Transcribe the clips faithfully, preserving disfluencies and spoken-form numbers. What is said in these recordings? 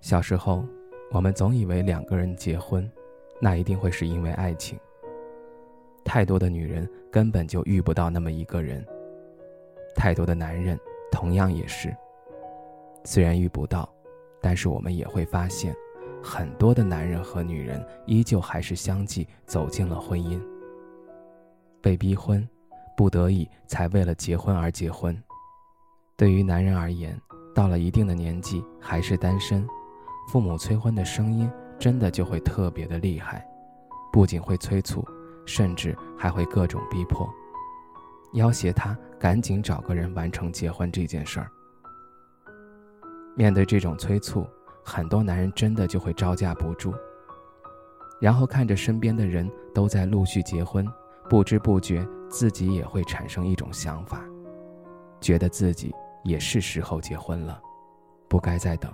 小时候，我们总以为两个人结婚，那一定会是因为爱情。太多的女人根本就遇不到那么一个人，太多的男人同样也是。虽然遇不到，但是我们也会发现，很多的男人和女人依旧还是相继走进了婚姻。被逼婚，不得已才为了结婚而结婚。对于男人而言，到了一定的年纪还是单身，父母催婚的声音真的就会特别的厉害，不仅会催促，甚至还会各种逼迫，要挟他赶紧找个人完成结婚这件事儿。面对这种催促，很多男人真的就会招架不住，然后看着身边的人都在陆续结婚，不知不觉自己也会产生一种想法，觉得自己也是时候结婚了，不该再等。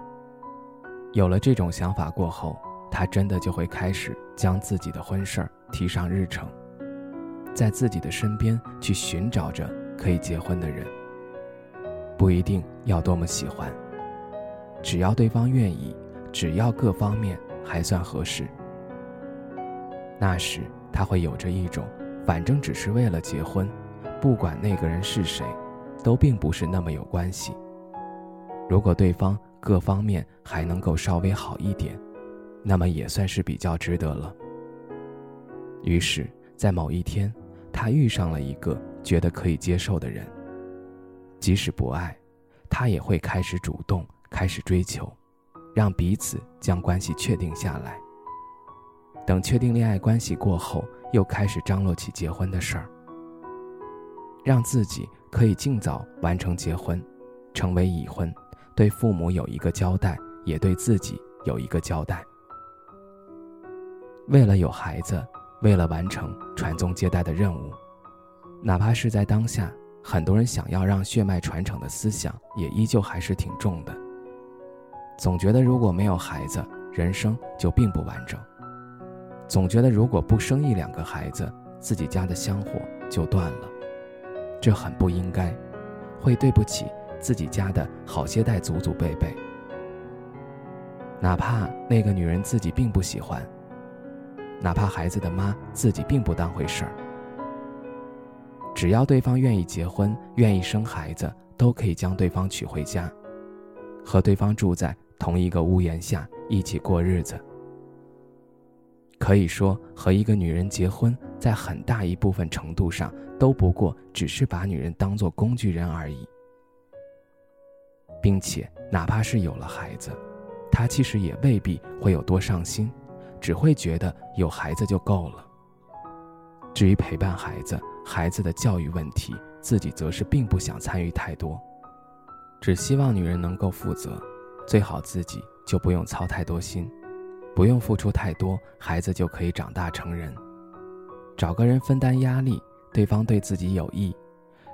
有了这种想法过后，他真的就会开始将自己的婚事儿提上日程，在自己的身边去寻找着可以结婚的人。不一定要多么喜欢，只要对方愿意，只要各方面还算合适。那时他会有着一种反正只是为了结婚，不管那个人是谁，都并不是那么有关系。如果对方各方面还能够稍微好一点，那么也算是比较值得了。于是在某一天，他遇上了一个觉得可以接受的人，即使不爱，他也会开始主动，开始追求，让彼此将关系确定下来。等确定恋爱关系过后，又开始张罗起结婚的事儿，让自己可以尽早完成结婚，成为已婚，对父母有一个交代，也对自己有一个交代。为了有孩子，为了完成传宗接代的任务，哪怕是在当下，很多人想要让血脉传承的思想也依旧还是挺重的，总觉得如果没有孩子，人生就并不完整，总觉得如果不生一两个孩子，自己家的香火就断了。这很不应该，会对不起自己家的好些代祖祖辈辈。哪怕那个女人自己并不喜欢，哪怕孩子的妈自己并不当回事儿，只要对方愿意结婚，愿意生孩子，都可以将对方娶回家，和对方住在同一个屋檐下，一起过日子。可以说，和一个女人结婚，在很大一部分程度上都不过只是把女人当作工具人而已。并且哪怕是有了孩子，他其实也未必会有多上心，只会觉得有孩子就够了。至于陪伴孩子，孩子的教育问题，自己则是并不想参与太多，只希望女人能够负责，最好自己就不用操太多心，不用付出太多，孩子就可以长大成人。找个人分担压力，对方对自己有益。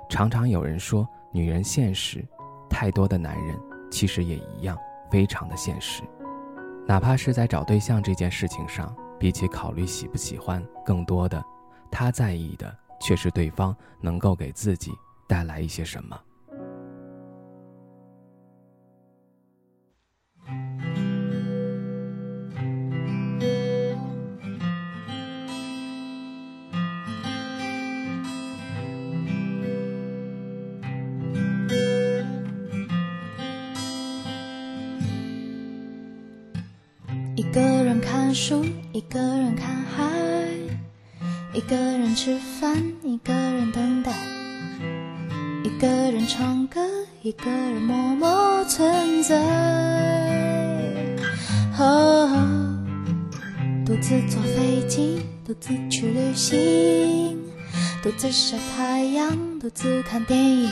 常常有人说女人现实，太多的男人其实也一样非常的现实。哪怕是在找对象这件事情上，比起考虑喜不喜欢，更多的他在意的却是对方能够给自己带来一些什么。一个人看书，一个人看海，一个人吃饭，一个人等待，一个人唱歌，一个人默默存在。哦，独自坐飞机，独自去旅行，独自晒太阳，独自看电影，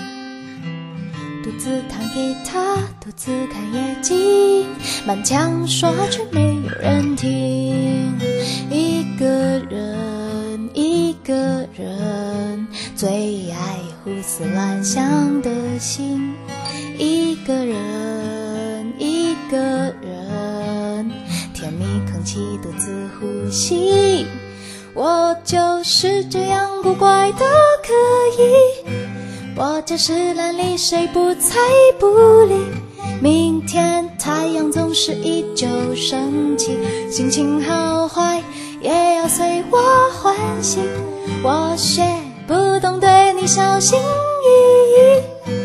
独自弹吉他，独自看夜景，满腔说却没有人听。一个人，一个人，最爱胡思乱想的心。一个人，一个人，甜蜜空气独自呼吸。我就是这样古怪的可以。我就是懒理谁不睬不理，明天太阳总是依旧升起，心情好坏也要随我欢喜。我学不懂对你小心翼翼，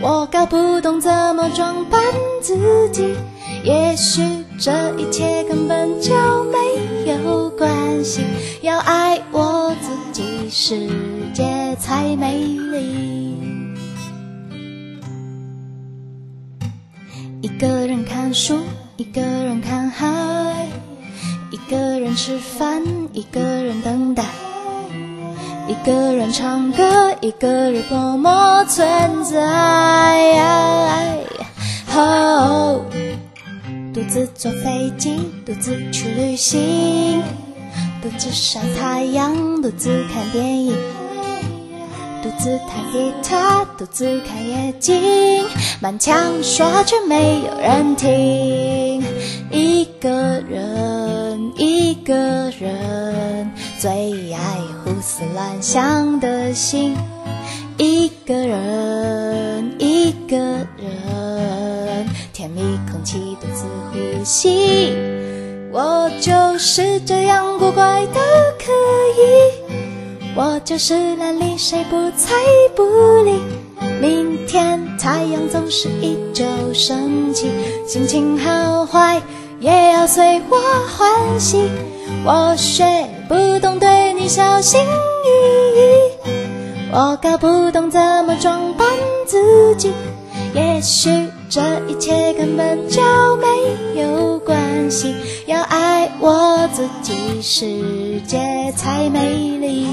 我搞不懂怎么装扮自己，也许这一切根本就没有关系，要爱我自己，世界才美丽。一个人看书，一个人看海，一个人吃饭，一个人等待，一个人唱歌，一个人默默存在。哦，独自坐飞机，独自去旅行，独自晒太阳，独自看电影，独自弹吉他，独自看夜景，满腔说却没有人听。一个人，一个人，最爱胡思乱想的心。一个人，一个人，甜蜜空气独自呼吸。我就是这样古怪的可以。我就是懒理谁不睬不理，明天太阳总是依旧升起，心情好坏也要随我欢喜。我学不懂对你小心翼翼，我搞不懂怎么装扮自己，也许这一切根本就没有关系，要爱我自己，世界才美丽。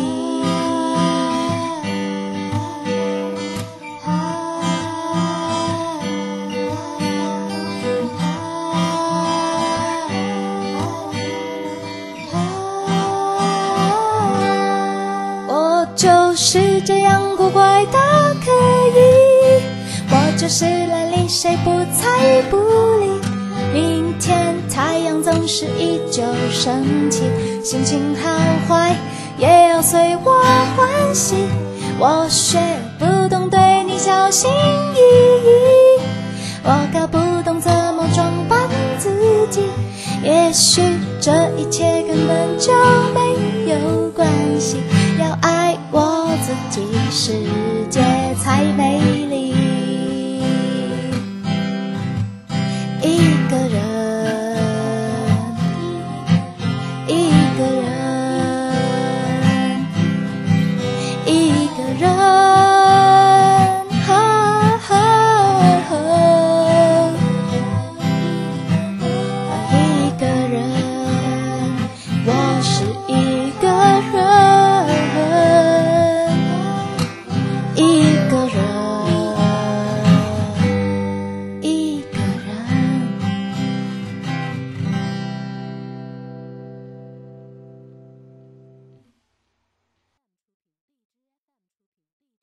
就是这样古怪的可以，我就是懒理谁不睬不理，明天太阳总是依旧升起，心情好坏也要随我欢喜。我学不懂对你小心翼翼，我搞不懂怎么装扮自己，也许这一切根本就没有关系，要爱我自己，世界才美丽。